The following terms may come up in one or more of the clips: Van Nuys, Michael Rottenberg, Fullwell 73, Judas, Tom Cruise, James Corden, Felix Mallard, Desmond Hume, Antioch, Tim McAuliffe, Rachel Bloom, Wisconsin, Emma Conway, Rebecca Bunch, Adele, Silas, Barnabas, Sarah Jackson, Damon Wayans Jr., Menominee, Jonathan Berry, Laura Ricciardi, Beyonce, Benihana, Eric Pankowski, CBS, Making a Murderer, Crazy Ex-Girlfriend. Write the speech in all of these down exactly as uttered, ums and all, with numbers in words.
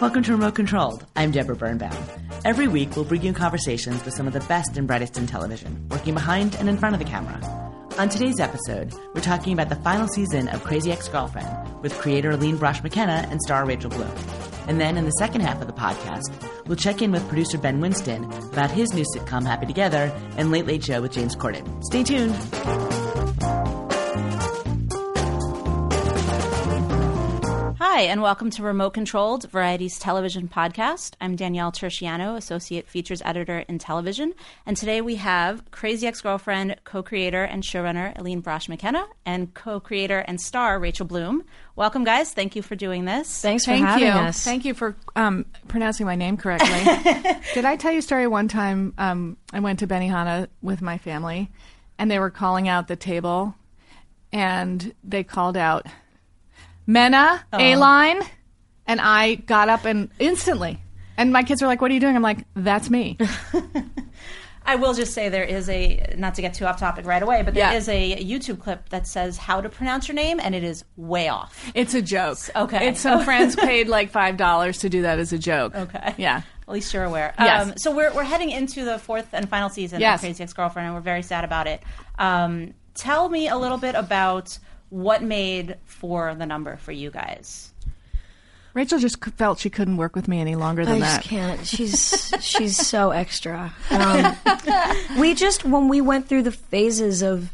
Welcome to Remote Controlled. I'm Deborah Birnbaum. Every week, we'll bring you conversations with some of the best and brightest in television, working behind and in front of the camera. On today's episode, we're talking about the final season of Crazy Ex-Girlfriend with creator Aline Brosh McKenna and star Rachel Bloom. And then in the second half of the podcast, we'll check in with producer Ben Winston about his new sitcom Happy Together and Late Late Show with James Corden. Stay tuned. Hi, and welcome to Remote Controlled, Variety's television podcast. I'm Danielle Terciano, Associate Features Editor in Television. And today we have Crazy Ex-Girlfriend co-creator and showrunner Aline Brosh McKenna and co-creator and star Rachel Bloom. Welcome, guys. Thank you for doing this. Thanks for Thank having you. us. Thank you for um, pronouncing my name correctly. Did I tell you a story one time? Um, I went to Benihana with my family, and they were calling out the table, and they called out Mena, oh. Aline, and I got up and instantly. And my kids were like, what are you doing? I'm like, that's me. I will just say there is a, not to get too off topic right away, but there yeah. is a YouTube clip that says how to pronounce your name, and it is way off. It's a joke. Okay. It's some friends paid like five dollars to do that as a joke. Okay. Yeah. At least you're aware. Yes. Um, so we're, we're heading into the fourth and final season yes. of Crazy Ex-Girlfriend, and we're very sad about it. Um, tell me a little bit about what made for the number for you guys? Rachel just felt she couldn't work with me any longer than I that. I just can't. She's she's so extra. Um, we just, when we went through the phases of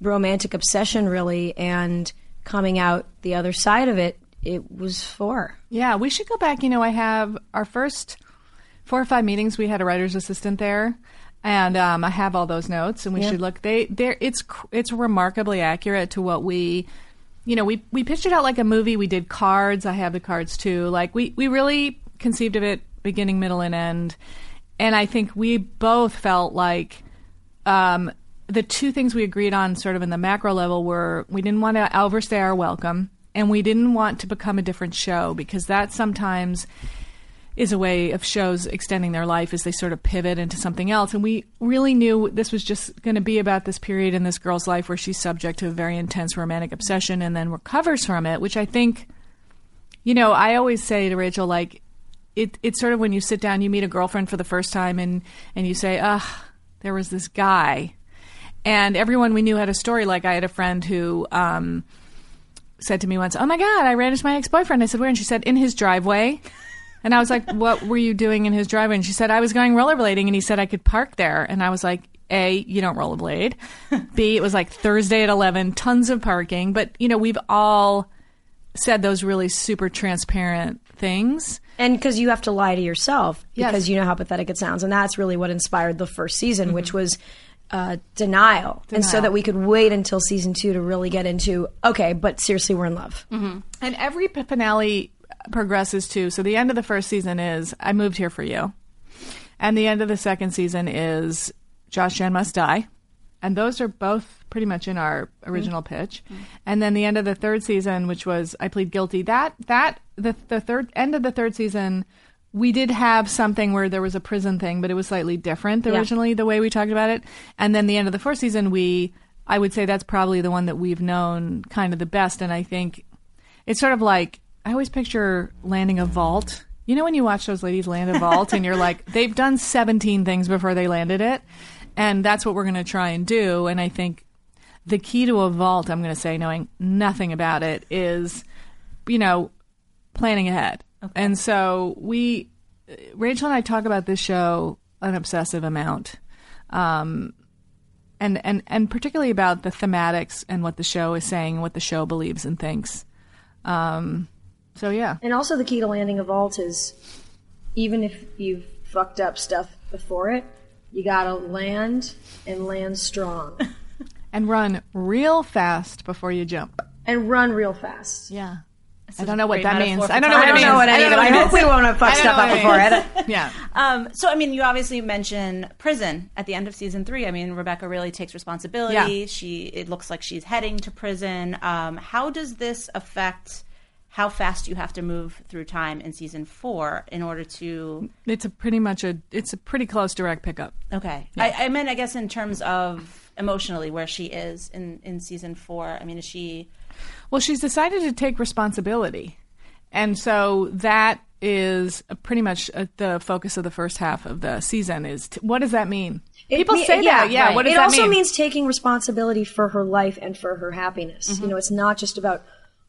romantic obsession, really, and coming out the other side of it, it was four. Yeah, we should go back. You know, I have our first four or five meetings, we had a writer's assistant there. And um, I have all those notes, and we yeah. should look. They, they're it's it's remarkably accurate to what we, you know, we we pitched it out like a movie. We did cards. I have the cards too. Like we, we really conceived of it beginning, middle, and end. And I think we both felt like um, the two things we agreed on, sort of in the macro level, were we didn't want to overstay our welcome, and we didn't want to become a different show because that sometimes is a way of shows extending their life as they sort of pivot into something else. And we really knew this was just going to be about this period in this girl's life where she's subject to a very intense romantic obsession and then recovers from it, which I think, you know, I always say to Rachel, like, it, it's sort of when you sit down, you meet a girlfriend for the first time and, and you say, ugh, there was this guy. And everyone we knew had a story. Like I had a friend who um, said to me once, oh, my God, I ran into my ex-boyfriend. I said, where? And she said, in his driveway. And I was like, what were you doing in his driveway? And she said, I was going rollerblading, and he said I could park there. And I was like, A, you don't rollerblade. B, it was like Thursday at eleven, tons of parking. But, you know, we've all said those really super transparent things. And because you have to lie to yourself because yes. you know how pathetic it sounds. And that's really what inspired the first season, mm-hmm. which was uh, denial. denial. And so that we could wait until season two to really get into, okay, but seriously, we're in love. Mm-hmm. And every finale progresses too. So the end of the first season is I moved here for you. And the end of the second season is Josh Jen must die. And those are both pretty much in our original mm-hmm. pitch. Mm-hmm. And then the end of the third season, which was I plead guilty. That that the the third end of the third season, we did have something where there was a prison thing, but it was slightly different yeah. originally the way we talked about it. And then the end of the fourth season, we I would say that's probably the one that we've known kind of the best. And I think it's sort of like I always picture landing a vault. You know when you watch those ladies land a vault and you're like, they've done seventeen things before they landed it. And that's what we're going to try and do. And I think the key to a vault, I'm going to say, knowing nothing about it, is, you know, planning ahead. Okay. And so we, Rachel and I talk about this show an obsessive amount. Um, and, and, and particularly about the thematics and what the show is saying, what the show believes and thinks. Um, So, yeah. And also the key to landing a vault is even if you've fucked up stuff before it, You got to land and land strong. And run real fast before you jump. And run real fast. Yeah. I don't know what that means. I don't know what it means. I don't know what it means. I hope we won't have fucked stuff up before it. Yeah. Um, so, I mean, you obviously mention prison at the end of season three. I mean, Rebecca really takes responsibility. Yeah. She, it looks like she's heading to prison. Um, how does this affect how fast you have to move through time in season four in order to... It's a pretty much a... It's a pretty close direct pickup. Okay. Yeah. I, I meant, I guess, in terms of emotionally where she is in, in season four. I mean, is she... Well, she's decided to take responsibility. And so that is pretty much the focus of the first half of the season is t- what does that mean? It People me- say yeah, that. Yeah. Right. What does it that mean? It also means taking responsibility for her life and for her happiness. Mm-hmm. You know, it's not just about...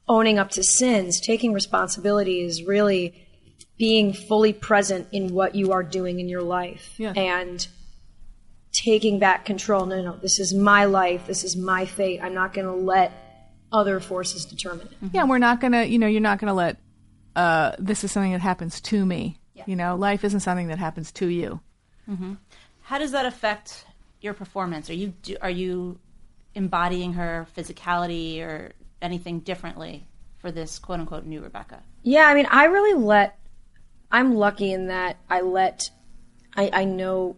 owning up to sins. Taking responsibility is really being fully present in what you are doing in your life. Yeah. And taking back control. No, no, this is my life. This is my fate. I'm not going to let other forces determine it. Yeah, we're not going to, you know, you're not going to let, uh, this is something that happens to me. Yeah. You know, life isn't something that happens to you. Mm-hmm. How does that affect your performance? Are you, are you embodying her physicality or... anything differently for this quote-unquote new Rebecca? Yeah, I mean, I really let... I'm lucky in that I let... I, I know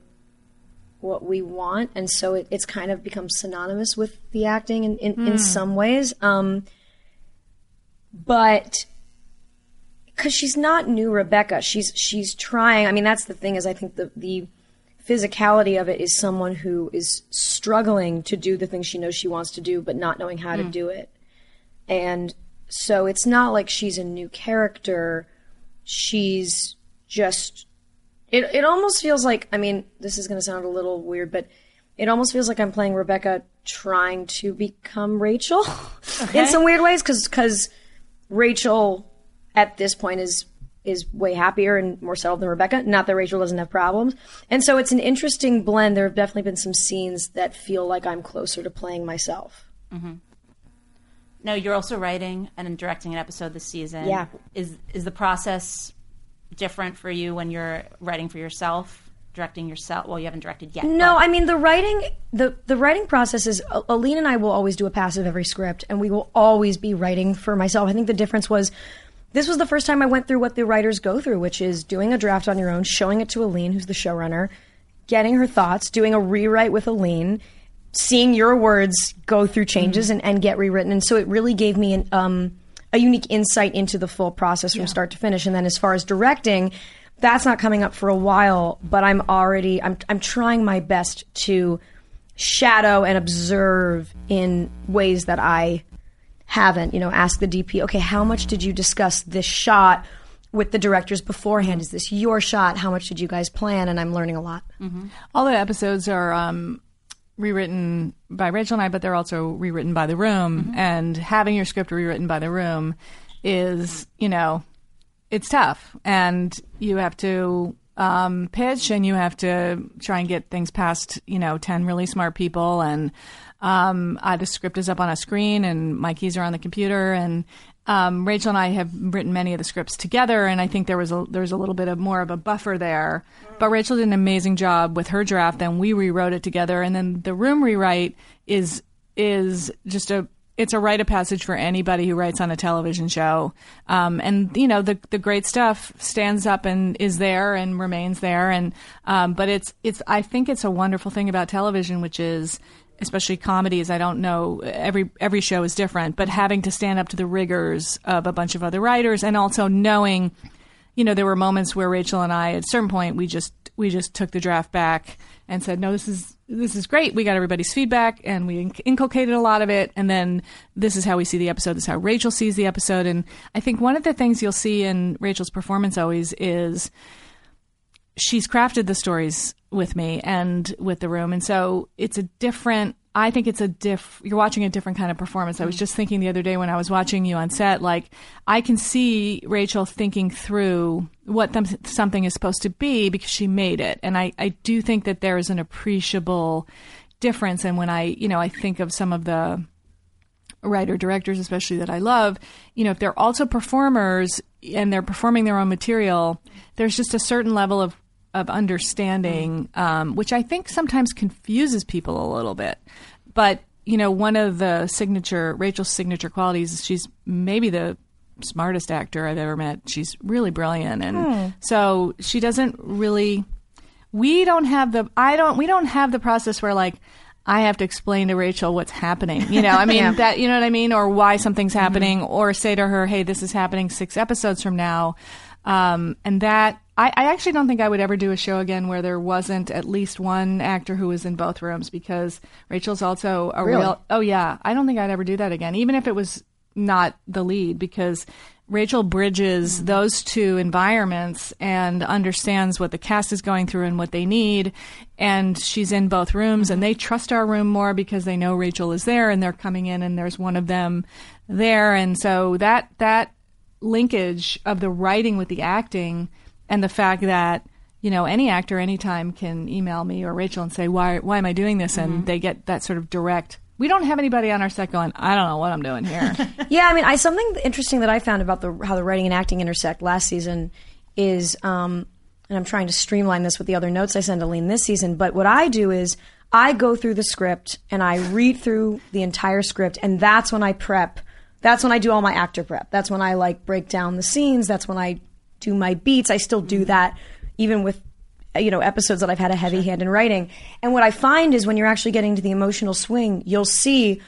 what we want, and so it, it's kind of become synonymous with the acting in, in, mm. in some ways. Um, but... Because she's not new Rebecca. She's she's trying... I mean, that's the thing, is I think the the physicality of it is someone who is struggling to do the thing she knows she wants to do, but not knowing how mm. to do it. And so it's not like she's a new character. She's just... It it almost feels like... I mean, this is going to sound a little weird, but it almost feels like I'm playing Rebecca trying to become Rachel okay. in some weird ways. Because because Rachel, at this point, is is way happier and more settled than Rebecca. Not that Rachel doesn't have problems. And so it's an interesting blend. There have definitely been some scenes that feel like I'm closer to playing myself. Mm-hmm. No, you're also writing and directing an episode this season. Yeah. Is is the process different for you when you're writing for yourself, directing yourself? Well, you haven't directed yet. No, but. I mean, the writing the, the writing process is, Aline and I will always do a pass of every script, and we will always be writing for myself. I think the difference was, this was the first time I went through what the writers go through, which is doing a draft on your own, showing it to Aline, who's the showrunner, getting her thoughts, doing a rewrite with Aline, seeing your words go through changes mm-hmm. and, and get rewritten. And so it really gave me an, um, a unique insight into the full process from yeah. start to finish. And then as far as directing, that's not coming up for a while, but I'm already, I'm, I'm trying my best to shadow and observe in ways that I haven't, you know, ask the D P, okay, how much did you discuss this shot with the directors beforehand? Is this your shot? How much did you guys plan? And I'm learning a lot. Mm-hmm. All the episodes are, um, rewritten by Rachel and I, but they're also rewritten by the room. Mm-hmm. And having your script rewritten by the room is, you know, it's tough. And you have to um, pitch, and you have to try and get things past, you know, ten really smart people. And um, I, the script is up on a screen, and my keys are on the computer. And um, Rachel and I have written many of the scripts together, and I think there was a, there was a little bit of more of a buffer there. But Rachel did an amazing job with her draft, and we rewrote it together. And then the room rewrite is is just a it's a rite of passage for anybody who writes on a television show. Um, and you know the the great stuff stands up and is there and remains there. And um, but it's it's I think it's a wonderful thing about television, which is. Especially comedies, I don't know, every every show is different, but having to stand up to the rigors of a bunch of other writers, and also knowing, you know, there were moments where Rachel and I, at a certain point, we just we just took the draft back and said, no, this is this is great. We got everybody's feedback, and we inc- inculcated a lot of it, and then this is how we see the episode. This is how Rachel sees the episode. And I think one of the things you'll see in Rachel's performance always is she's crafted the stories with me and with the room. And so it's a different, I think it's a diff, you're watching a different kind of performance. I was just thinking the other day when I was watching you on set, like I can see Rachel thinking through what th- something is supposed to be because she made it. And I, I do think that there is an appreciable difference. And when I, you know, I think of some of the writer directors, especially that I love, you know, if they're also performers and they're performing their own material, there's just a certain level of of understanding, um, which I think sometimes confuses people a little bit. But, you know, one of the signature, Rachel's signature qualities is she's maybe the smartest actor I've ever met. She's really brilliant. And mm. so she doesn't really, we don't have the, I don't, we don't have the process where like, I have to explain to Rachel what's happening, you know, I mean, yeah. that, you know what I mean? Or why something's happening mm-hmm. or say to her, hey, this is happening six episodes from now. Um, and that, I, I actually don't think I would ever do a show again where there wasn't at least one actor who was in both rooms, because Rachel's also a really? real, oh yeah, I don't think I'd ever do that again, even if it was not the lead, because Rachel bridges mm-hmm. those two environments and understands what the cast is going through and what they need. And she's in both rooms mm-hmm. and they trust our room more because they know Rachel is there and they're coming in and there's one of them there. And so that, that linkage of the writing with the acting and the fact that, you know, any actor anytime can email me or Rachel and say, why, why am I doing this? Mm-hmm. And they get that sort of direct. We don't have anybody on our set going, I don't know what I'm doing here. Yeah, I mean, I something interesting that I found about the how the writing and acting intersect last season is, um, and I'm trying to streamline this with the other notes I send Aline this season, but what I do is I go through the script and I read through the entire script, and that's when I prep. That's when I do all my actor prep. That's when I, like, break down the scenes. That's when I do my beats. I still do that even with, you know, episodes that I've had a heavy sure. hand in writing. And what I find is when you're actually getting to the emotional swing, you'll see,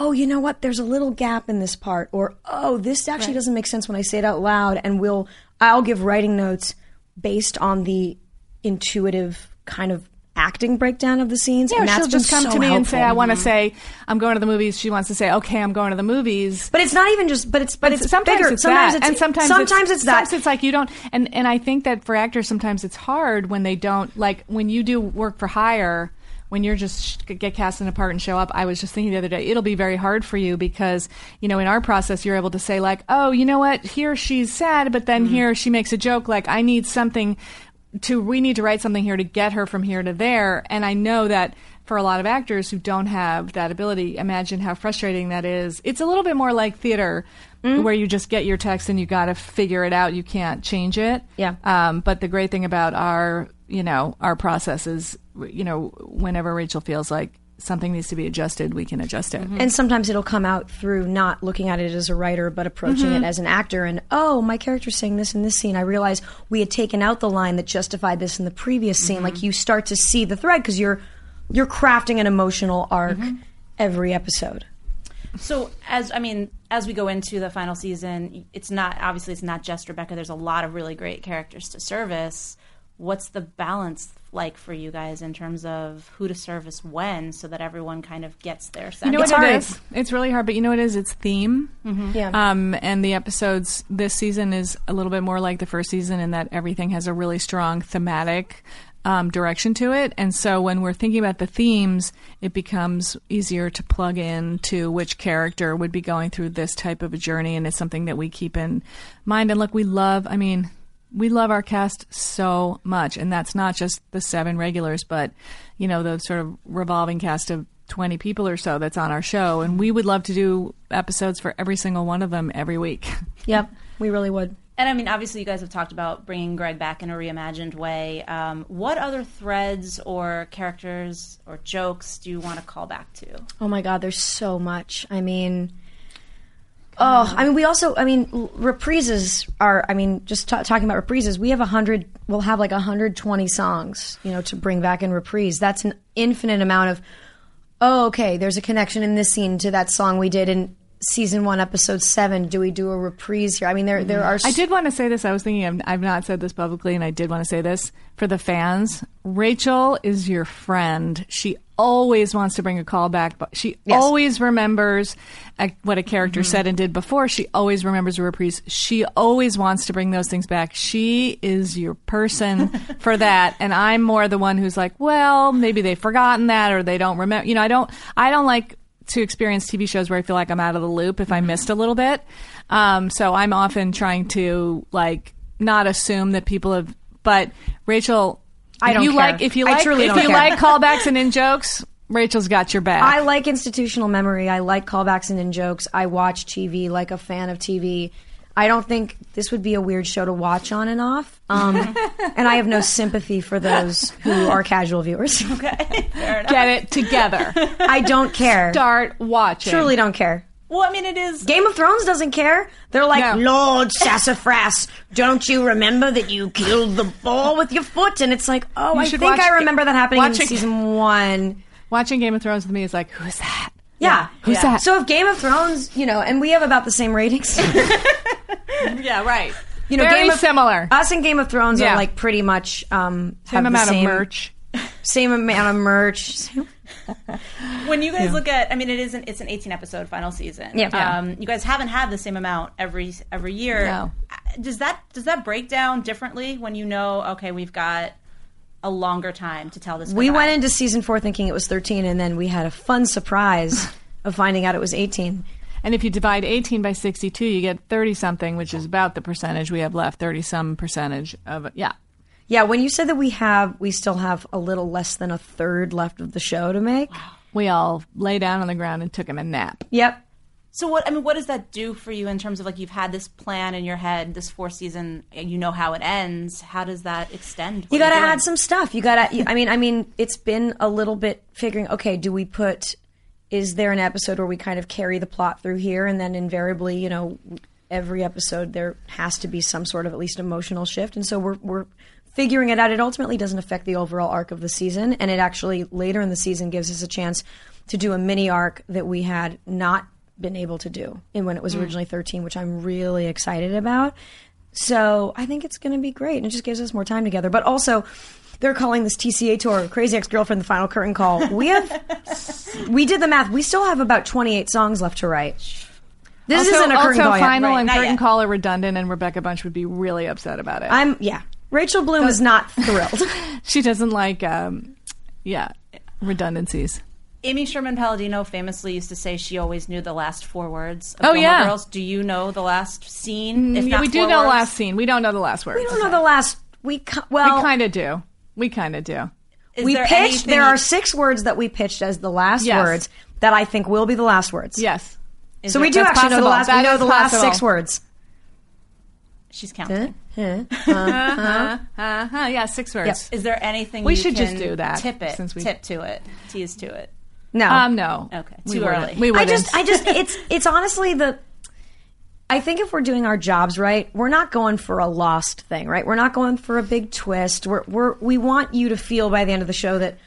oh, you know what? There's a little gap in this part, or, oh, this actually right. doesn't make sense when I say it out loud. And we'll, I'll give writing notes based on the intuitive kind of acting breakdown of the scenes. Yeah, and that's she'll just come so to me helpful. and say, I want to mm-hmm. say, I'm going to the movies. She wants to say, okay, I'm going to the movies. But it's not even just, but it's, but it's, it's sometimes bigger. It's sometimes that. It's, and sometimes, sometimes it's, it's that. Sometimes it's like you don't, and, and I think that for actors, sometimes it's hard when they don't, like when you do work for hire, when you're just get cast in a part and show up. I was just thinking the other day, it'll be very hard for you because, you know, in our process, you're able to say like, oh, you know what, here she's sad, but then mm-hmm. here she makes a joke. Like I need something to, we need to write something here to get her from here to there. And I know that for a lot of actors who don't have that ability, imagine how frustrating that is. It's a little bit more like theater mm-hmm. where you just get your text and you got to figure it out. You can't change it. Yeah. Um, but the great thing about our, you know, our process is, you know, whenever Rachel feels like something needs to be adjusted, we can adjust it. Mm-hmm. And sometimes it'll come out through not looking at it as a writer, but approaching mm-hmm. it as an actor. And, oh, my character's saying this in this scene. I realize we had taken out the line that justified this in the previous scene. Mm-hmm. Like, you start to see the thread because you're, you're crafting an emotional arc mm-hmm. every episode. So, as I mean, as we go into the final season, it's not, obviously it's not just Rebecca. There's a lot of really great characters to service. What's the balance like for you guys in terms of who to service when, so that everyone kind of gets their sense? You know what it's it hard. is? It's really hard, but you know what it is? It's theme. Mm-hmm. Yeah. Um, and the episodes this season is a little bit more like the first season in that everything has a really strong thematic um, direction to it. And so when we're thinking about the themes, it becomes easier to plug in to which character would be going through this type of a journey. And it's something that we keep in mind. And look, we love, I mean... we love our cast so much, and that's not just the seven regulars, but, you know, the sort of revolving cast of twenty people or so that's on our show, and we would love to do episodes for every single one of them every week. Yep, we really would. And, I mean, obviously you guys have talked about bringing Greg back in a reimagined way. Um, what other threads or characters or jokes do you want to call back to? Oh, my God, there's so much. I mean... Oh, I mean, we also, I mean, reprises are, I mean, just t- talking about reprises, we have a hundred, we'll have like one hundred twenty songs, you know, to bring back in reprise. That's an infinite amount of, oh, okay, there's a connection in this scene to that song we did in season one, episode seven. Do we do a reprise here? I mean, there, there are... I did want to say this. I was thinking, I've, I've not said this publicly, and I did want to say this for the fans. Rachel is your friend. She always wants to bring a call back, but she yes. always remembers a, what a character mm-hmm. said and did before. She always remembers a reprise. She always wants to bring those things back. She is your person for that. And I'm more the one who's like, well, maybe they've forgotten that, or they don't remember. You know, I don't, I don't like to experience T V shows where I feel like I'm out of the loop if I missed a little bit. Um, so I'm often trying to, like, not assume that people have, but Rachel, I don't you care. Like, if you like, I truly if don't you care. Like callbacks and in jokes, Rachel's got your back. I like institutional memory. I like callbacks and in jokes. I watch T V like a fan of T V. I don't think this would be a weird show to watch on and off. Um, and I have no sympathy for those who are casual viewers. Okay, fair enough. Get it together. I don't care. Start watching. Truly don't care. Well, I mean, it is... Game of Thrones doesn't care. They're like, no. Lord Sassafras, don't you remember that you killed the boar with your foot? And it's like, oh, you I think I remember that happening watching, in season one. Watching Game of Thrones with me is like, who's that? Yeah. yeah. Who's yeah. that? So if Game of Thrones, you know, and we have about the same ratings. yeah, right. You know, Very Game of, similar. Us and Game of Thrones yeah. are like pretty much... Um, same amount same, of merch. Same amount of merch. Same when you guys yeah. look at, I mean, it is an, it's an eighteen episode final season. Yeah. Um, you guys haven't had the same amount every every year. No. Does that does that break down differently when you know? Okay, we've got a longer time to tell this. We went into season four thinking it was thirteen, and then we had a fun surprise of finding out it was eighteen. And if you divide eighteen by sixty-two, you get thirty something, which is about the percentage we have left. Thirty some percentage of it. Yeah. Yeah, when you said that we have, we still have a little less than a third left of the show to make. We all lay down on the ground and took him a nap. Yep. So what, I mean, what does that do for you in terms of like you've had this plan in your head, this fourth season, and you know how it ends. How does that extend? You got to add some stuff. You got to, I mean, I mean, it's been a little bit figuring, okay, do we put, is there an episode where we kind of carry the plot through here and then invariably, you know, every episode there has to be some sort of at least emotional shift. And so we're, we're, figuring it out. It ultimately doesn't affect the overall arc of the season, and it actually later in the season gives us a chance to do a mini arc that we had not been able to do in when it was originally thirteen, which I'm really excited about. So I think it's going to be great, and it just gives us more time together. But also, they're calling this T C A tour Crazy Ex-Girlfriend, the final curtain call. We have, we did the math. We still have about twenty-eight songs left to write. This also, isn't a curtain also call final yet. and right. curtain yet. call are redundant, and Rebecca Bunch would be really upset about it. I'm yeah. Rachel Bloom Those, is not thrilled. She doesn't like, um, yeah, redundancies. Amy Sherman-Palladino famously used to say she always knew the last four words of oh, Gilmore yeah. Girls. Do you know the last scene? If not we do know the last scene. We don't know the last words. We don't know the last... We well, we kind of do. We kind of do. We there pitched... There are six words that we pitched as the last yes. words that I think will be the last words. Yes. Is so there, we do actually possible. know the last... That we know the possible. last six words. She's counting. Uh, uh, uh, uh, uh, yeah, six words. Yep. Is there anything we you should can just do that? Tip it, since we... tip to it, tease to it. No, um, no. Okay, too we early. We I just, I just, it's, it's honestly the. I think if we're doing our jobs right, we're not going for a Lost thing, right? We're not going for a big twist. We're, we're, we want you to feel by the end of the show that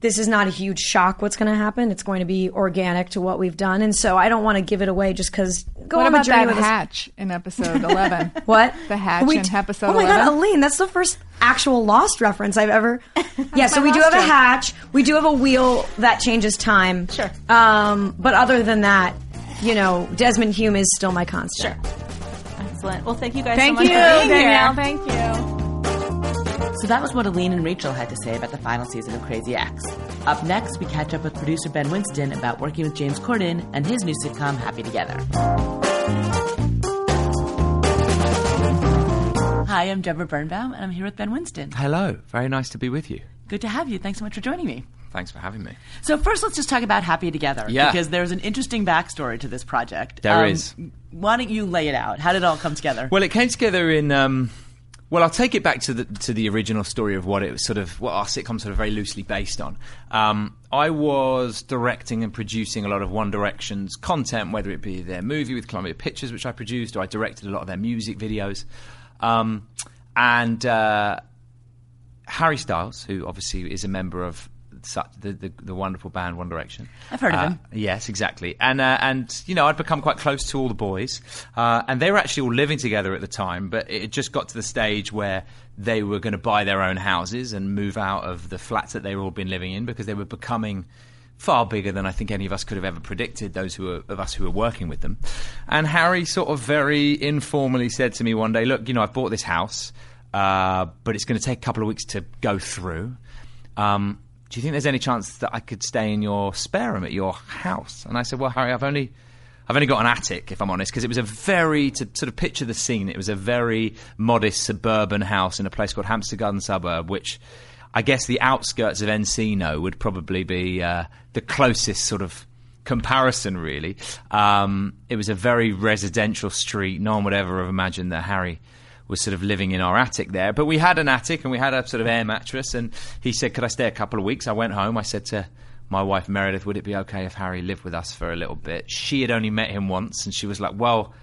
this is not a huge shock what's going to happen. It's going to be organic to what we've done. And so I don't want to give it away just because... What about that hatch in episode eleven? What? The hatch we, in episode eleven. Oh, my eleven? God, Aline, that's the first actual Lost reference I've ever... Yeah, so we do have joke. a hatch. We do have a wheel that changes time. Sure. Um, but other than that, you know, Desmond Hume is still my constant. Sure. Excellent. Well, thank you guys thank so much you, for being Danielle. here. Thank you. So that was what Aline and Rachel had to say about the final season of Crazy Ex. Up next, we catch up with producer Ben Winston about working with James Corden and his new sitcom, Happy Together. Hi, I'm Deborah Birnbaum, and I'm here with Ben Winston. Hello. Very nice to be with you. Good to have you. Thanks so much for joining me. Thanks for having me. So first, let's just talk about Happy Together. Yeah. Because there's an interesting backstory to this project. There um, is. Why don't you lay it out? How did it all come together? Well, it came together in... Um Well, I'll take it back to the to the original story of what it was sort of what our sitcom sort of very loosely based on. Um, I was directing and producing a lot of One Direction's content, whether it be their movie with Columbia Pictures, which I produced, or I directed a lot of their music videos. Um, and uh, Harry Styles, who obviously is a member of such, the, the the wonderful band One Direction. I've heard uh, of him. Yes, exactly. And uh, and you know, I'd become quite close to all the boys, uh, and they were actually all living together at the time. But it just got to the stage where they were going to buy their own houses and move out of the flats that they were all been living in because they were becoming far bigger than I think any of us could have ever predicted. Those who were, of us who were working with them, and Harry sort of very informally said to me one day, "Look, you know, I've bought this house, uh, but it's going to take a couple of weeks to go through." Um, Do you think there's any chance that I could stay in your spare room at your house? And I said, well, Harry, I've only, I've only got an attic, if I'm honest, because it was a very, to sort of picture the scene, it was a very modest suburban house in a place called Hampstead Garden Suburb, which I guess the outskirts of Encino would probably be uh, the closest sort of comparison, really. Um, it was a very residential street. No one would ever have imagined that Harry was sort of living in our attic there. But we had an attic and we had a sort of air mattress. And he said, could I stay a couple of weeks? I went home. I said to my wife, Meredith, would it be okay if Harry lived with us for a little bit? She had only met him once. And she was like, well,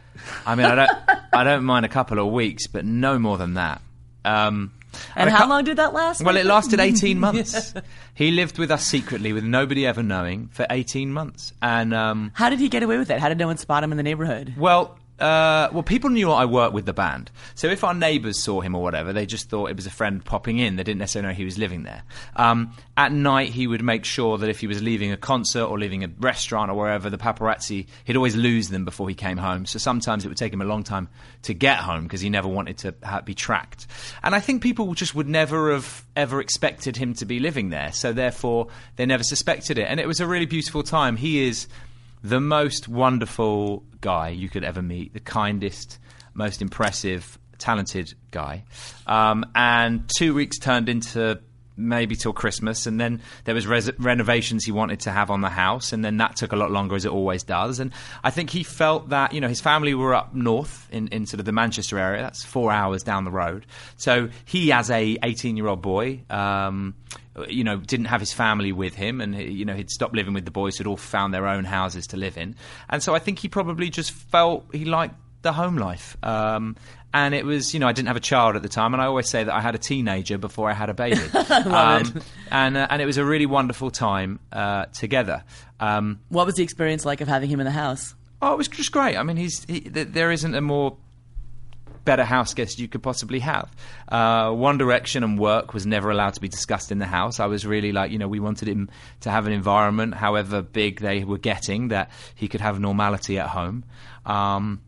I mean, I don't, I don't mind a couple of weeks, but no more than that. Um, and, and how cu- long did that last? Well, it lasted eighteen months. Yeah. He lived with us secretly with nobody ever knowing for eighteen months. And um, how did he get away with it? How did no one spot him in the neighborhood? Well, uh, well, people knew I worked with the band. So if our neighbors saw him or whatever, they just thought it was a friend popping in. They didn't necessarily know he was living there. Um, at night, he would make sure that if he was leaving a concert or leaving a restaurant or wherever, the paparazzi, he'd always lose them before he came home. So sometimes it would take him a long time to get home because he never wanted to ha- be tracked. And I think people just would never have ever expected him to be living there. So therefore, they never suspected it. And it was a really beautiful time. He is the most wonderful guy you could ever meet, the kindest, most impressive, talented guy. Um, and two weeks turned into maybe till Christmas, and then there was res- renovations he wanted to have on the house, and then that took a lot longer, as it always does. And I think he felt that, you know, his family were up north in, in sort of the Manchester area. That's four hours down the road. So he, as a eighteen-year-old boy, um, you know, didn't have his family with him, and, you know, he'd stopped living with the boys who'd all found their own houses to live in. And so I think he probably just felt he liked the home life. Um, and it was, you know, I didn't have a child at the time, and I always say that I had a teenager before I had a baby. um, and uh, and it was a really wonderful time uh, together. Um, what was the experience like of having him in the house? Oh, it was just great. I mean, he's he, there isn't a more better house guest you could possibly have. Uh, One Direction and work was never allowed to be discussed in the house. I was really like, you know, we wanted him to have an environment, however big they were getting, that he could have normality at home. Um,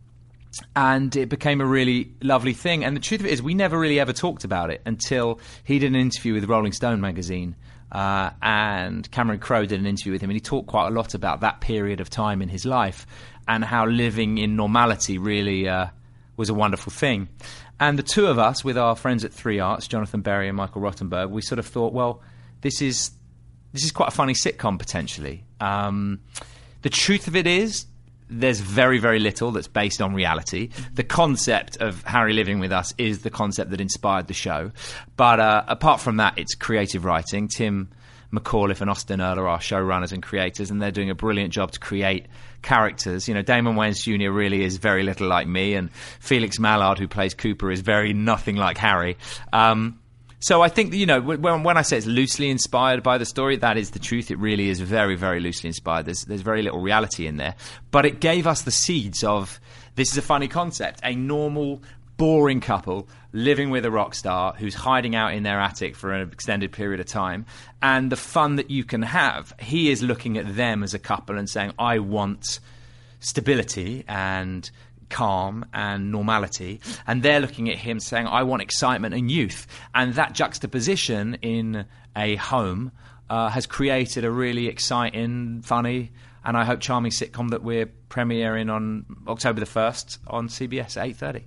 and it became a really lovely thing. And the truth of it is, we never really ever talked about it until he did an interview with Rolling Stone magazine. Uh, and Cameron Crowe did an interview with him, and he talked quite a lot about that period of time in his life and how living in normality really uh, was a wonderful thing. And the two of us, with our friends at Three Arts, Jonathan Berry and Michael Rottenberg, we sort of thought, well, this is this is quite a funny sitcom, potentially. Um, the truth of it is, there's very, very little that's based on reality. The concept of Harry living with us is the concept that inspired the show. But uh, apart from that, it's creative writing. Tim McAuliffe and Austin Earle are our showrunners and creators, and they're doing a brilliant job to create characters. You know, Damon Wayans Junior really is very little like me, and Felix Mallard, who plays Cooper, is very nothing like Harry. Um, so I think, you know, when, when I say it's loosely inspired by the story, that is the truth. It really is very, very loosely inspired. There's, there's very little reality in there. But it gave us the seeds of, this is a funny concept, a normal, boring couple living with a rock star who's hiding out in their attic for an extended period of time. And the fun that you can have, he is looking at them as a couple and saying, I want stability and calm and normality, and they're looking at him saying, I want excitement and youth. And that juxtaposition in a home uh, has created a really exciting, funny, and I hope charming sitcom that we're premiering on October the first on C B S at eight thirty.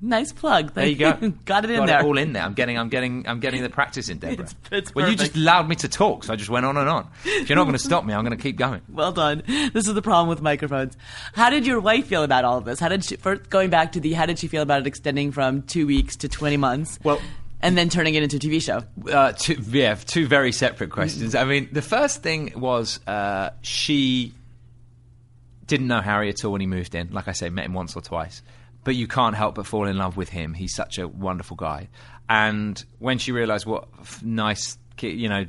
Nice plug. There you go. Got it in Got there. It all in there. I'm getting, I'm getting, I'm getting the practice in, Deborah. It's, it's well, perfect. You just allowed me to talk, so I just went on and on. If you're not going to stop me, I'm going to keep going. Well done. This is the problem with microphones. How did your wife feel about all of this? How did she, first, going back to the, how did she feel about it extending from two weeks to twenty months? Well, and then turning it into a T V show? Uh, two, yeah, two very separate questions. I mean, the first thing was uh, she didn't know Harry at all when he moved in. Like I say, met him once or twice. But you can't help but fall in love with him. He's such a wonderful guy. And when she realised what nice, you know,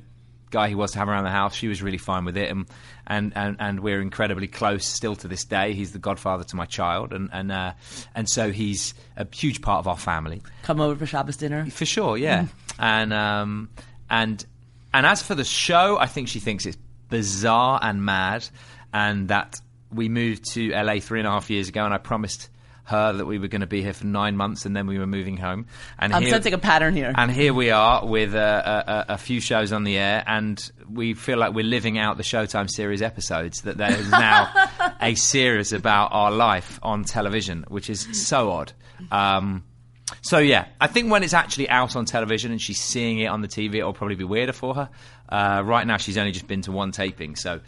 guy he was to have around the house, she was really fine with it. And and, and, and we're incredibly close still to this day. He's the godfather to my child. And and, uh, and so he's a huge part of our family. Come over for Shabbos dinner? For sure, yeah. and um, and and as for the show, I think she thinks it's bizarre and mad. And that we moved to L A three and a half years ago, and I promised her that we were going to be here for nine months and then we were moving home. And I'm here, sensing a pattern here. And here we are with a, a, a few shows on the air, and we feel like we're living out the Showtime series episodes, that there is now a series about our life on television, which is so odd. Um, so, yeah, I think when it's actually out on television and she's seeing it on the T V, it'll probably be weirder for her. Uh, right now, she's only just been to one taping, so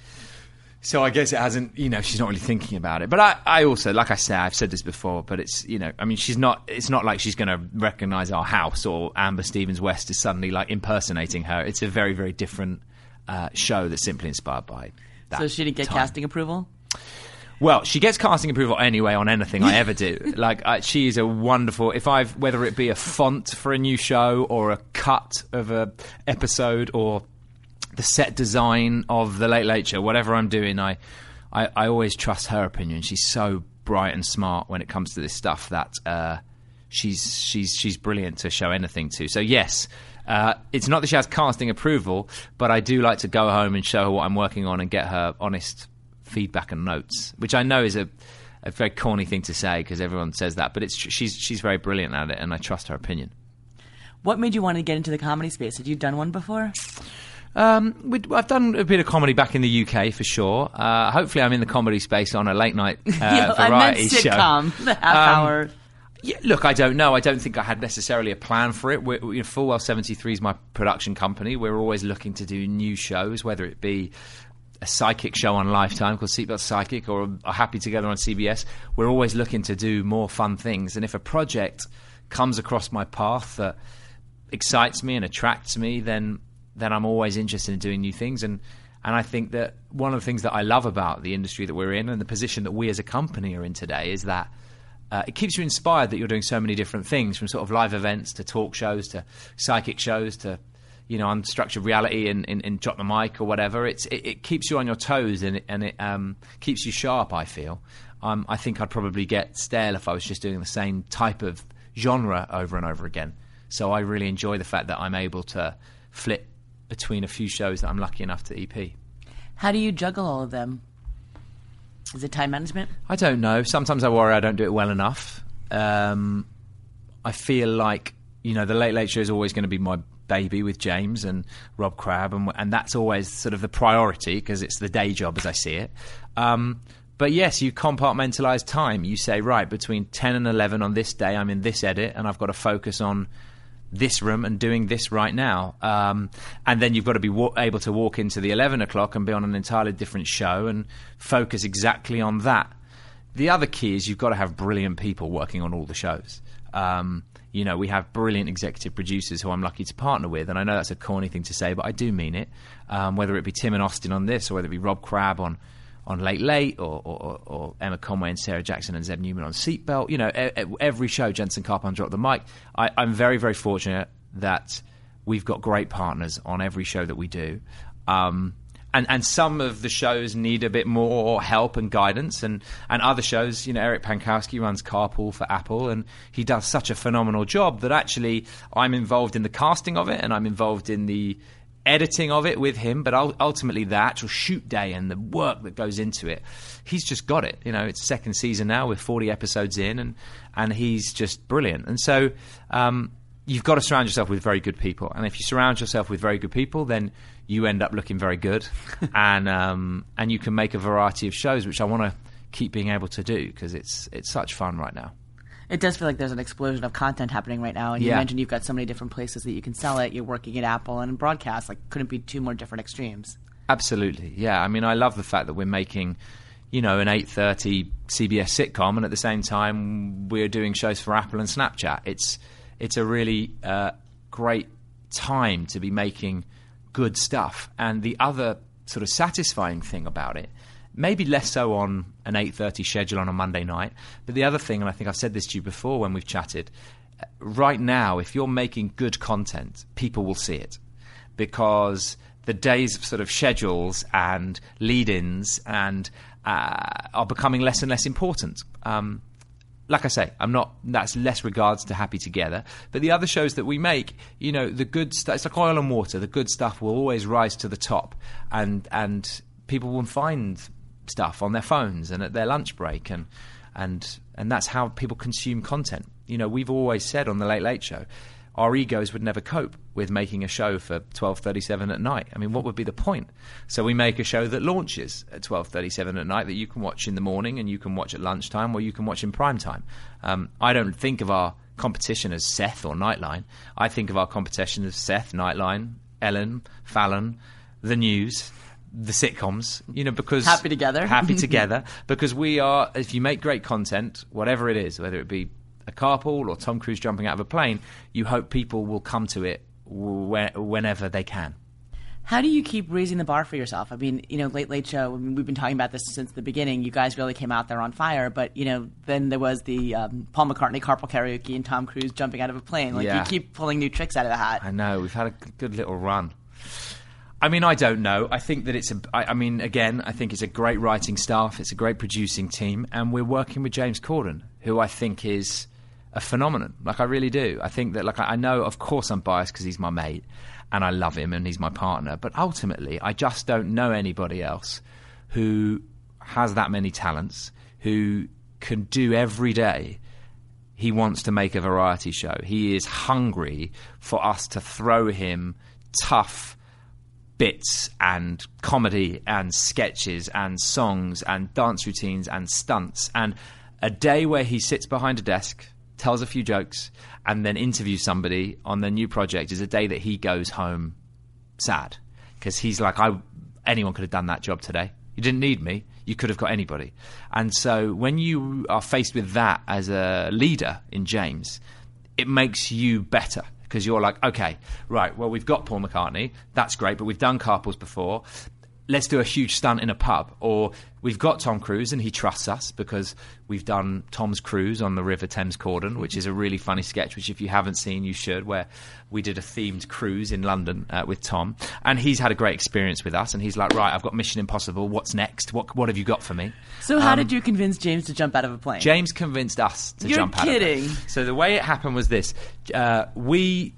So I guess it hasn't, you know, she's not really thinking about it. But I, I also, like I say, I've said this before, but it's, you know, I mean, she's not, it's not like she's going to recognize our house or Amber Stevens West is suddenly like impersonating her. It's a very, very different uh, show that's simply inspired by that. So she didn't get time. casting approval? Well, she gets casting approval anyway on anything I ever do. Like, I, she is a wonderful... If I've... Whether it be a font for a new show or a cut of a episode or the set design of The Late Late Show, whatever I'm doing, I, I, I always trust her opinion. She's so bright and smart when it comes to this stuff that uh, she's she's she's brilliant to show anything to. So, yes... Uh, it's not that she has casting approval, but I do like to go home and show her what I'm working on and get her honest feedback and notes, which I know is a, a very corny thing to say because everyone says that, but it's she's she's very brilliant at it and I trust her opinion. What made you want to get into the comedy space? Had you done one before? Um, I've done a bit of comedy back in the U K for sure. Uh, hopefully I'm in the comedy space on a late night uh, yeah, variety show. I meant sitcom, the half um, hour... Yeah, look, I don't know. I don't think I had necessarily a plan for it. We're, you know, Fullwell seventy-three is my production company. We're always looking to do new shows, whether it be a psychic show on Lifetime called Seatbelt Psychic or a Happy Together on C B S. We're always looking to do more fun things. And if a project comes across my path that excites me and attracts me, then then I'm always interested in doing new things. And and I think that one of the things that I love about the industry that we're in and the position that we as a company are in today is that Uh, it keeps you inspired that you're doing so many different things, from sort of live events to talk shows to psychic shows to, you know, unstructured reality and, and, and drop the mic or whatever. It's it, it keeps you on your toes and it, and it um, keeps you sharp, I feel. Um, I think I'd probably get stale if I was just doing the same type of genre over and over again. So I really enjoy the fact that I'm able to flip between a few shows that I'm lucky enough to E P. How do you juggle all of them? Is it time management? I don't know. Sometimes I worry I don't do it well enough. Um, I feel like, you know, The Late Late Show is always going to be my baby with James and Rob Crabb, and, and that's always sort of the priority because it's the day job as I see it. Um, but yes, you compartmentalise time. You say, right, between ten and eleven on this day, I'm in this edit and I've got to focus on this room and doing this right now. Um, and then you've got to be wa- able to walk into the eleven o'clock and be on an entirely different show and focus exactly on that. The other key is you've got to have brilliant people working on all the shows. Um, you know, we have brilliant executive producers who I'm lucky to partner with. And I know that's a corny thing to say, but I do mean it. Um, whether it be Tim and Austin on this, or whether it be Rob Crabb on on Late Late, or, or, or Emma Conway and Sarah Jackson and Zeb Newman on Seatbelt. You know, every show, Jensen Carpon dropped the mic. I, I'm very, very fortunate that we've got great partners on every show that we do. Um, and, and some of the shows need a bit more help and guidance. And, and other shows, you know, Eric Pankowski runs Carpool for Apple, and he does such a phenomenal job that actually I'm involved in the casting of it, and I'm involved in the editing of it with him, but ultimately the actual shoot day and the work that goes into it, he's just got it. You know, it's second season now with forty episodes in, and and he's just brilliant. And so um, you've got to surround yourself with very good people. And if you surround yourself with very good people, then you end up looking very good. and um, and you can make a variety of shows, which I want to keep being able to do because it's it's such fun right now. It does feel like there's an explosion of content happening right now. And yeah. You mentioned you've got so many different places that you can sell it. You're working at Apple and broadcast. Like, couldn't be two more different extremes. Absolutely, yeah. I mean, I love the fact that we're making, you know, an eight thirty C B S sitcom, and at the same time we're doing shows for Apple and Snapchat. It's, it's a really uh, great time to be making good stuff. And the other sort of satisfying thing about it, maybe less so on an eight thirty schedule on a Monday night. But the other thing, and I think I've said this to you before when we've chatted, right now, if you're making good content, people will see it. Because the days of sort of schedules and lead-ins and uh, are becoming less and less important. Um, like I say, I'm not. That's less regards to Happy Together. But the other shows that we make, you know, the good stuff, it's like oil and water. The good stuff will always rise to the top. And, and people will find stuff on their phones and at their lunch break, and and and that's how people consume content. You know, we've always said on The Late Late Show, our egos would never cope with making a show for twelve thirty-seven at night. I mean, what would be the point? So we make a show that launches at twelve thirty-seven at night that you can watch in the morning, and you can watch at lunchtime, or you can watch in prime time. Um, I don't think of our competition as Seth or Nightline. I think of our competition as Seth, Nightline, Ellen, Fallon, The News, the sitcoms, you know, because... Happy Together. Happy Together, because we are, if you make great content, whatever it is, whether it be a carpool or Tom Cruise jumping out of a plane, you hope people will come to it wh- whenever they can. How do you keep raising the bar for yourself? I mean, you know, Late Late Show, I mean, we've been talking about this since the beginning. You guys really came out there on fire. But, you know, then there was the um, Paul McCartney carpool karaoke and Tom Cruise jumping out of a plane. Like, yeah. You keep pulling new tricks out of the hat. I know. We've had a good little run. I mean, I don't know. I think that it's a... I, I mean, again, I think it's a great writing staff. It's a great producing team. And we're working with James Corden, who I think is a phenomenon. Like, I really do. I think that, like, I know, of course, I'm biased because he's my mate. And I love him and he's my partner. But ultimately, I just don't know anybody else who has that many talents, who can do every day. He wants to make a variety show. He is hungry for us to throw him tough bits and comedy and sketches and songs and dance routines and stunts. And a day where he sits behind a desk, tells a few jokes, and then interviews somebody on their new project is a day that he goes home sad. Because he's like, I anyone could have done that job today. You didn't need me. You could have got anybody. And so when you are faced with that as a leader in James, it makes you better. Because you're like, okay, right, well, we've got Paul McCartney. That's great, but we've done carpools before. Let's do a huge stunt in a pub. Or we've got Tom Cruise and he trusts us because we've done Tom's Cruise on the River Thames Corden, which is a really funny sketch, which if you haven't seen, you should, where we did a themed cruise in London uh, with Tom. And he's had a great experience with us. And he's like, right, I've got Mission Impossible. What's next? What what have you got for me? So how um, did you convince James to jump out of a plane? James convinced us to You're jump out kidding. of a plane. So the way it happened was this. Uh, we...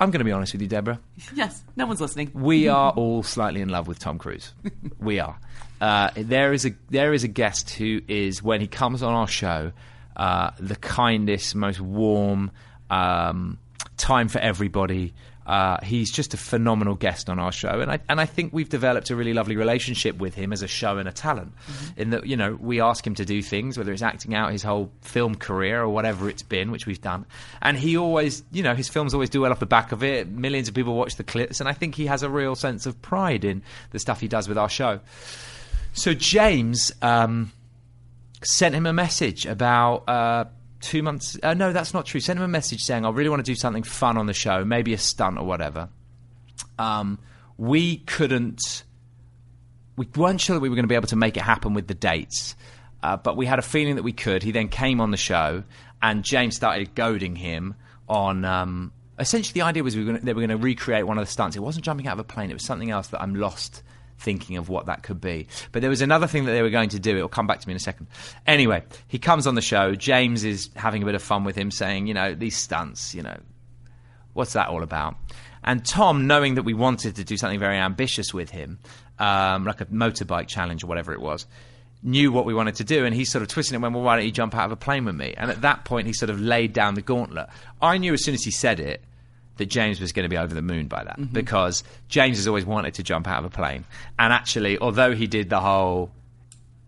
I'm going to be honest with you, Deborah. Yes, no one's listening. We are all slightly in love with Tom Cruise. We are. Uh, there is a there is a guest who is, when he comes on our show, uh, the kindest, most warm, um, time for everybody. Uh, he's just a phenomenal guest on our show, and I and I think we've developed a really lovely relationship with him as a show and a talent. Mm-hmm. In that, you know, we ask him to do things, whether it's acting out his whole film career or whatever it's been, which we've done, and he always, you know, his films always do well off the back of it. Millions of people watch the clips, and I think he has a real sense of pride in the stuff he does with our show. So James um, sent him a message about. Uh, Two months... Uh, no, that's not true. Send him a message saying, I really want to do something fun on the show, maybe a stunt or whatever. Um, we couldn't... We weren't sure that we were going to be able to make it happen with the dates, uh, but we had a feeling that we could. He then came on the show, and James started goading him on... Um, essentially, the idea was we were gonna, they were going to recreate one of the stunts. It wasn't jumping out of a plane. It was something else that I'm lost thinking of what that could be. But there was another thing that they were going to do. It'll come back to me in a second. Anyway, he comes on the show. James is having a bit of fun with him, saying, you know, these stunts, you know, what's that all about? And Tom, knowing that we wanted to do something very ambitious with him, um, like a motorbike challenge or whatever it was, knew what we wanted to do, and he sort of twisted it and went, well, why don't you jump out of a plane with me? And at that point, he sort of laid down the gauntlet. I knew as soon as he said it, that James was going to be over the moon by that, mm-hmm. because James has always wanted to jump out of a plane. And actually, although he did the whole,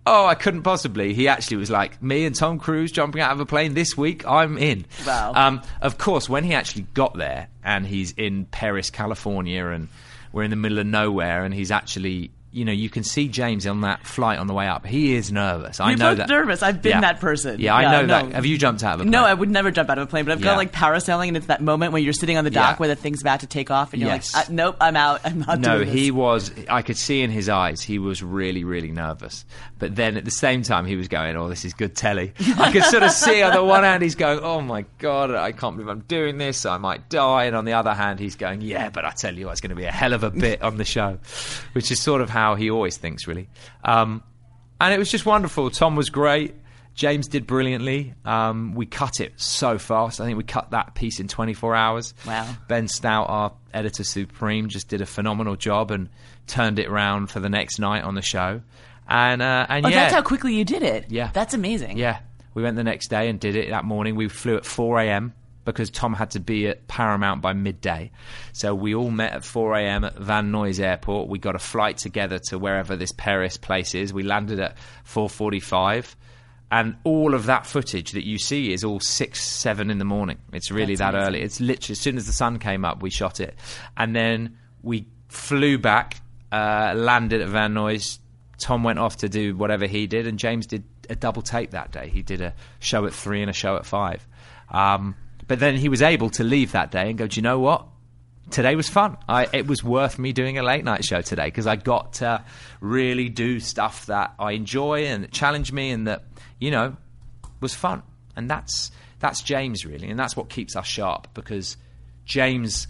oh, I couldn't possibly, he actually was like, me and Tom Cruise jumping out of a plane this week, I'm in. Wow. Um, of course, when he actually got there, and he's in Paris, California, and we're in the middle of nowhere, and he's actually... You know, you can see James on that flight on the way up. He is nervous. You're I know both that. nervous. I've been yeah. that person. Yeah, I yeah, know no. that. Have you jumped out of a plane? No, I would never jump out of a plane, but I've yeah. got like parasailing, and it's that moment when you're sitting on the dock yeah. where the thing's about to take off, and you're yes. like, nope, I'm out. I'm not no, doing this. No, he was, I could see in his eyes, he was really, really nervous. But then at the same time, he was going, oh, this is good telly. I could sort of see on the one hand, he's going, oh my God, I can't believe I'm doing this. I might die. And on the other hand, he's going, yeah, but I tell you what, it's going to be a hell of a bit on the show, which is sort of how he always thinks, really. Um, and it was just wonderful. Tom was great. James did brilliantly. Um, we cut it so fast. I think we cut that piece in twenty-four hours. Wow. Ben Stout, our editor supreme, just did a phenomenal job and turned it around for the next night on the show. And, uh, and oh, yeah. that's how quickly you did it. Yeah. That's amazing. Yeah. We went the next day and did it that morning. We flew at four a.m. because Tom had to be at Paramount by midday. So we all met at four a.m. at Van Nuys Airport. We got a flight together to wherever this Paris place is. We landed at four forty-five. And all of that footage that you see is all six, seven in the morning. It's really That's that amazing. early. It's literally as soon as the sun came up, we shot it. And then we flew back uh, landed at Van Nuys. Tom went off to do whatever he did, and James did a double tape that day. He did a show at three and a show at five. Um, but then he was able to leave that day and go, do you know what? Today was fun. I, it was worth me doing a late night show today because I got to really do stuff that I enjoy and that challenged me and that, you know, was fun. And that's that's James, really. And that's what keeps us sharp, because James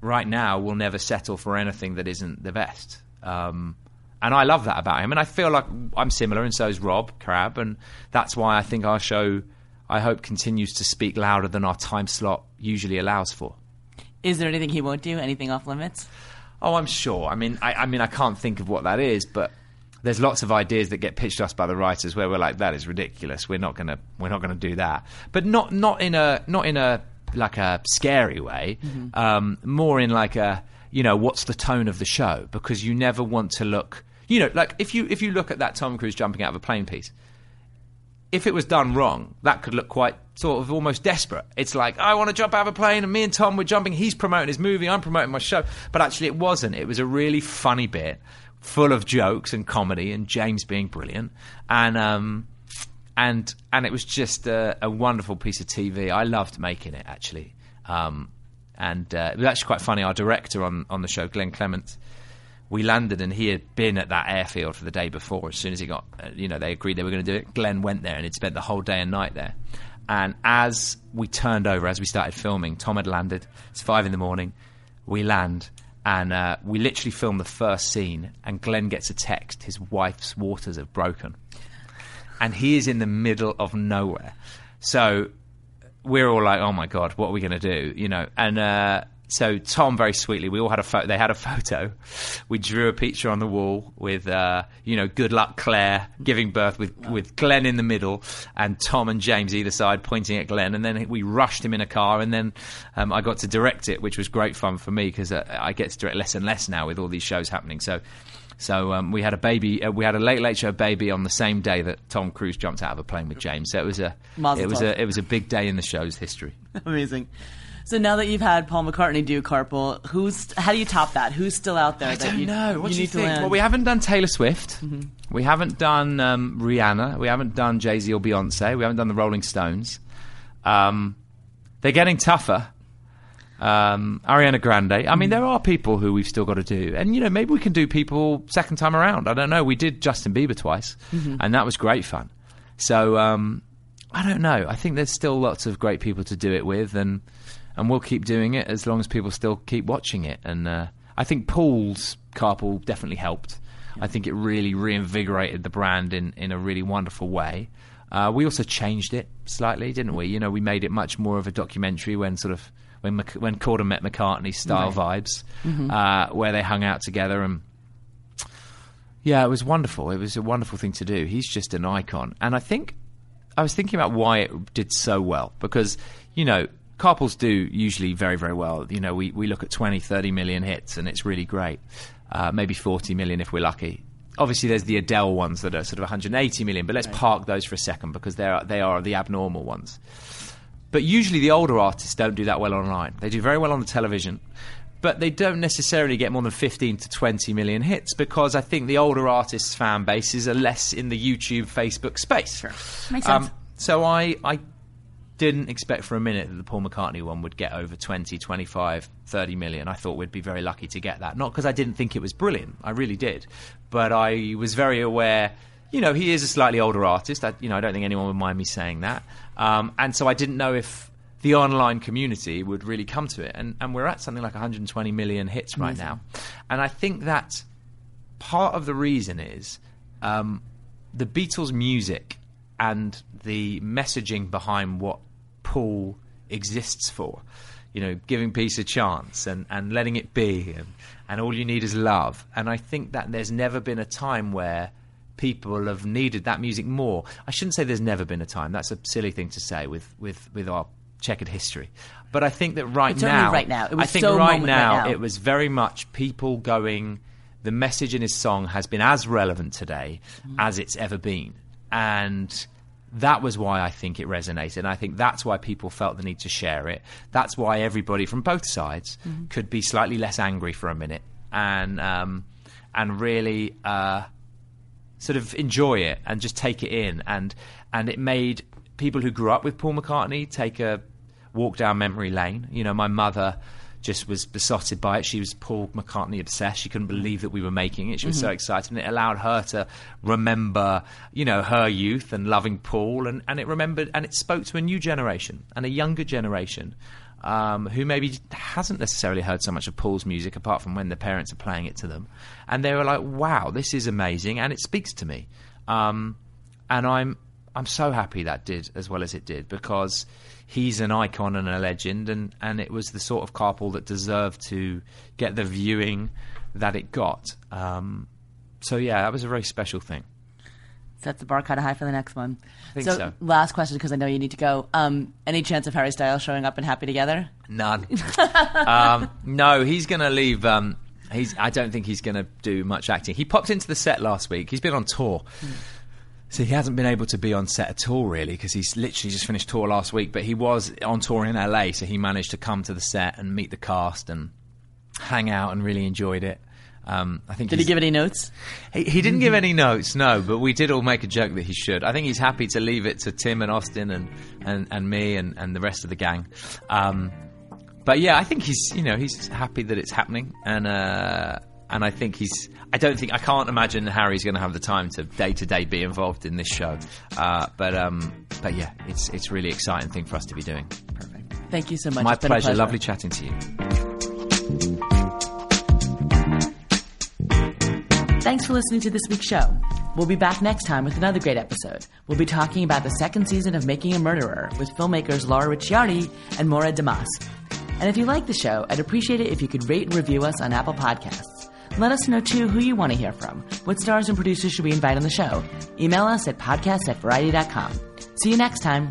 right now will never settle for anything that isn't the best. Um, and I love that about him. And I feel like I'm similar, and so is Rob Crabb. And that's why I think our show, I hope, continues to speak louder than our time slot usually allows for. Is there anything he won't do? Anything off limits? Oh, I'm sure. I mean, I, I mean, I can't think of what that is, but there's lots of ideas that get pitched to us by the writers where we're like, "That is ridiculous. We're not gonna, we're not gonna do that." But not, not in a, not in a like a scary way. Mm-hmm. Um, more in like a, you know, what's the tone of the show? Because you never want to look, you know, like if you if you look at that Tom Cruise jumping out of a plane piece. If it was done wrong, that could look quite sort of almost desperate. It's like, I want to jump out of a plane, and me and Tom were jumping. He's promoting his movie, I'm promoting my show. But actually it wasn't. It was a really funny bit full of jokes and comedy and James being brilliant. And um, and and it was just a, a wonderful piece of T V. I loved making it, actually. Um, and uh, it was actually quite funny. Our director on, on the show, Glenn Clements, we landed and he had been at that airfield for the day before. As soon as he got, you know, they agreed they were going to do it. Glenn went there and he'd spent the whole day and night there. And as we turned over, as we started filming, Tom had landed. It's five in the morning. We land and uh, we literally film the first scene. And Glenn gets a text. His wife's waters have broken. And he is in the middle of nowhere. So we're all like, oh my God, what are we going to do? You know, and, uh, so Tom, very sweetly, we all had a photo. They had a photo. We drew a picture on the wall with, uh, you know, good luck, Claire, giving birth with, with Glenn in the middle and Tom and James either side pointing at Glenn. And then we rushed him in a car. And then um, I got to direct it, which was great fun for me because uh, I get to direct less and less now with all these shows happening. So so um, we had a baby. Uh, we had a late, late show baby on the same day that Tom Cruise jumped out of a plane with James. So it was a it was a, it was a big day in the show's history. Amazing. So now that you've had Paul McCartney do Carpool, who's how do you top that? Who's still out there? I that don't you, know. What you do you need think? To well, we haven't done Taylor Swift. Mm-hmm. We haven't done um, Rihanna. We haven't done Jay-Z or Beyonce. We haven't done the Rolling Stones. Um, they're getting tougher. Um, Ariana Grande. I mean, there are people who we've still got to do. And, you know, maybe we can do people second time around. I don't know. We did Justin Bieber twice, mm-hmm. and that was great fun. So um, I don't know. I think there's still lots of great people to do it with, and... And we'll keep doing it as long as people still keep watching it. And uh, I think Paul's Carpool definitely helped. Yeah. I think it really reinvigorated the brand in, in a really wonderful way. Uh, we also changed it slightly, didn't we? You know, we made it much more of a documentary when sort of when Mc- when Corden met McCartney style right. vibes, mm-hmm. uh, where they hung out together. And yeah, it was wonderful. It was a wonderful thing to do. He's just an icon. And I think I was thinking about why it did so well because, you know, Carpools do usually very, very well. You know, we, we look at twenty, thirty million hits, and it's really great. Uh, maybe forty million if we're lucky. Obviously, there's the Adele ones that are sort of one hundred eighty million, but let's right. park those for a second because they are, they are the abnormal ones. But usually the older artists don't do that well online. They do very well on the television, but they don't necessarily get more than fifteen to twenty million hits because I think the older artists' fan bases are less in the YouTube, Facebook space. Sure. Makes sense. Um, so I... I didn't expect for a minute that the Paul McCartney one would get over twenty, twenty-five, thirty million. I thought we'd be very lucky to get that. Not because I didn't think it was brilliant. I really did. But I was very aware, you know, he is a slightly older artist. I, you know, I don't think anyone would mind me saying that. Um, and so I didn't know if the online community would really come to it. And, and we're at something like one hundred twenty million hits right Amazing. Now. And I think that part of the reason is um, the Beatles' music and the messaging behind what Paul exists for, you know, giving peace a chance and, and letting it be and, and all you need is love. And I think that there's never been a time where people have needed that music more. I shouldn't say there's never been a time. That's a silly thing to say with, with, with our checkered history. But I think that right it's now, right now. It was I think so right, now, right now it was very much people going, the message in his song has been as relevant today mm. as it's ever been. And that was why I think it resonated. And I think that's why people felt the need to share it. That's why everybody from both sides mm-hmm. could be slightly less angry for a minute and um, and really uh, sort of enjoy it and just take it in. And and it made people who grew up with Paul McCartney take a walk down memory lane. You know, my mother just was besotted by it. She was Paul McCartney obsessed. She couldn't believe that we were making it. She was mm-hmm. so excited, and it allowed her to remember, you know, her youth and loving Paul, and, and it remembered, and it spoke to a new generation and a younger generation um, who maybe hasn't necessarily heard so much of Paul's music apart from when their parents are playing it to them, and they were like, wow, this is amazing, and it speaks to me. Um, and I'm I'm so happy that did as well as it did, because he's an icon and a legend, and, and it was the sort of carpool that deserved to get the viewing that it got. Um, so, yeah, that was a very special thing. Sets the bar kind of high for the next one. I think so. so. Last question, because I know you need to go. Um, any chance of Harry Styles showing up in Happy Together? None. um, no, he's going to leave... Um, he's. I don't think he's going to do much acting. He popped into the set last week. He's been on tour. Mm. So he hasn't been able to be on set at all, really, because he's literally just finished tour last week. But he was on tour in L A, so he managed to come to the set and meet the cast and hang out and really enjoyed it. Um, I think. Did he give any notes? He, he didn't give any notes, no, but we did all make a joke that he should. I think he's happy to leave it to Tim and Austin and, and, and me and, and the rest of the gang. Um, but, yeah, I think he's, you know, he's happy that it's happening, and... Uh, And I think he's... I don't think... I can't imagine Harry's going to have the time to day-to-day be involved in this show. Uh, but, um, but yeah, it's it's really exciting thing for us to be doing. Perfect. Thank you so much. My pleasure. pleasure. Lovely chatting to you. Thanks for listening to this week's show. We'll be back next time with another great episode. We'll be talking about the second season of Making a Murderer with filmmakers Laura Ricciardi and Maura Demas. And if you like the show, I'd appreciate it if you could rate and review us on Apple Podcasts. Let us know, too, who you want to hear from. What stars and producers should we invite on the show? Email us at podcast at variety dot com. See you next time.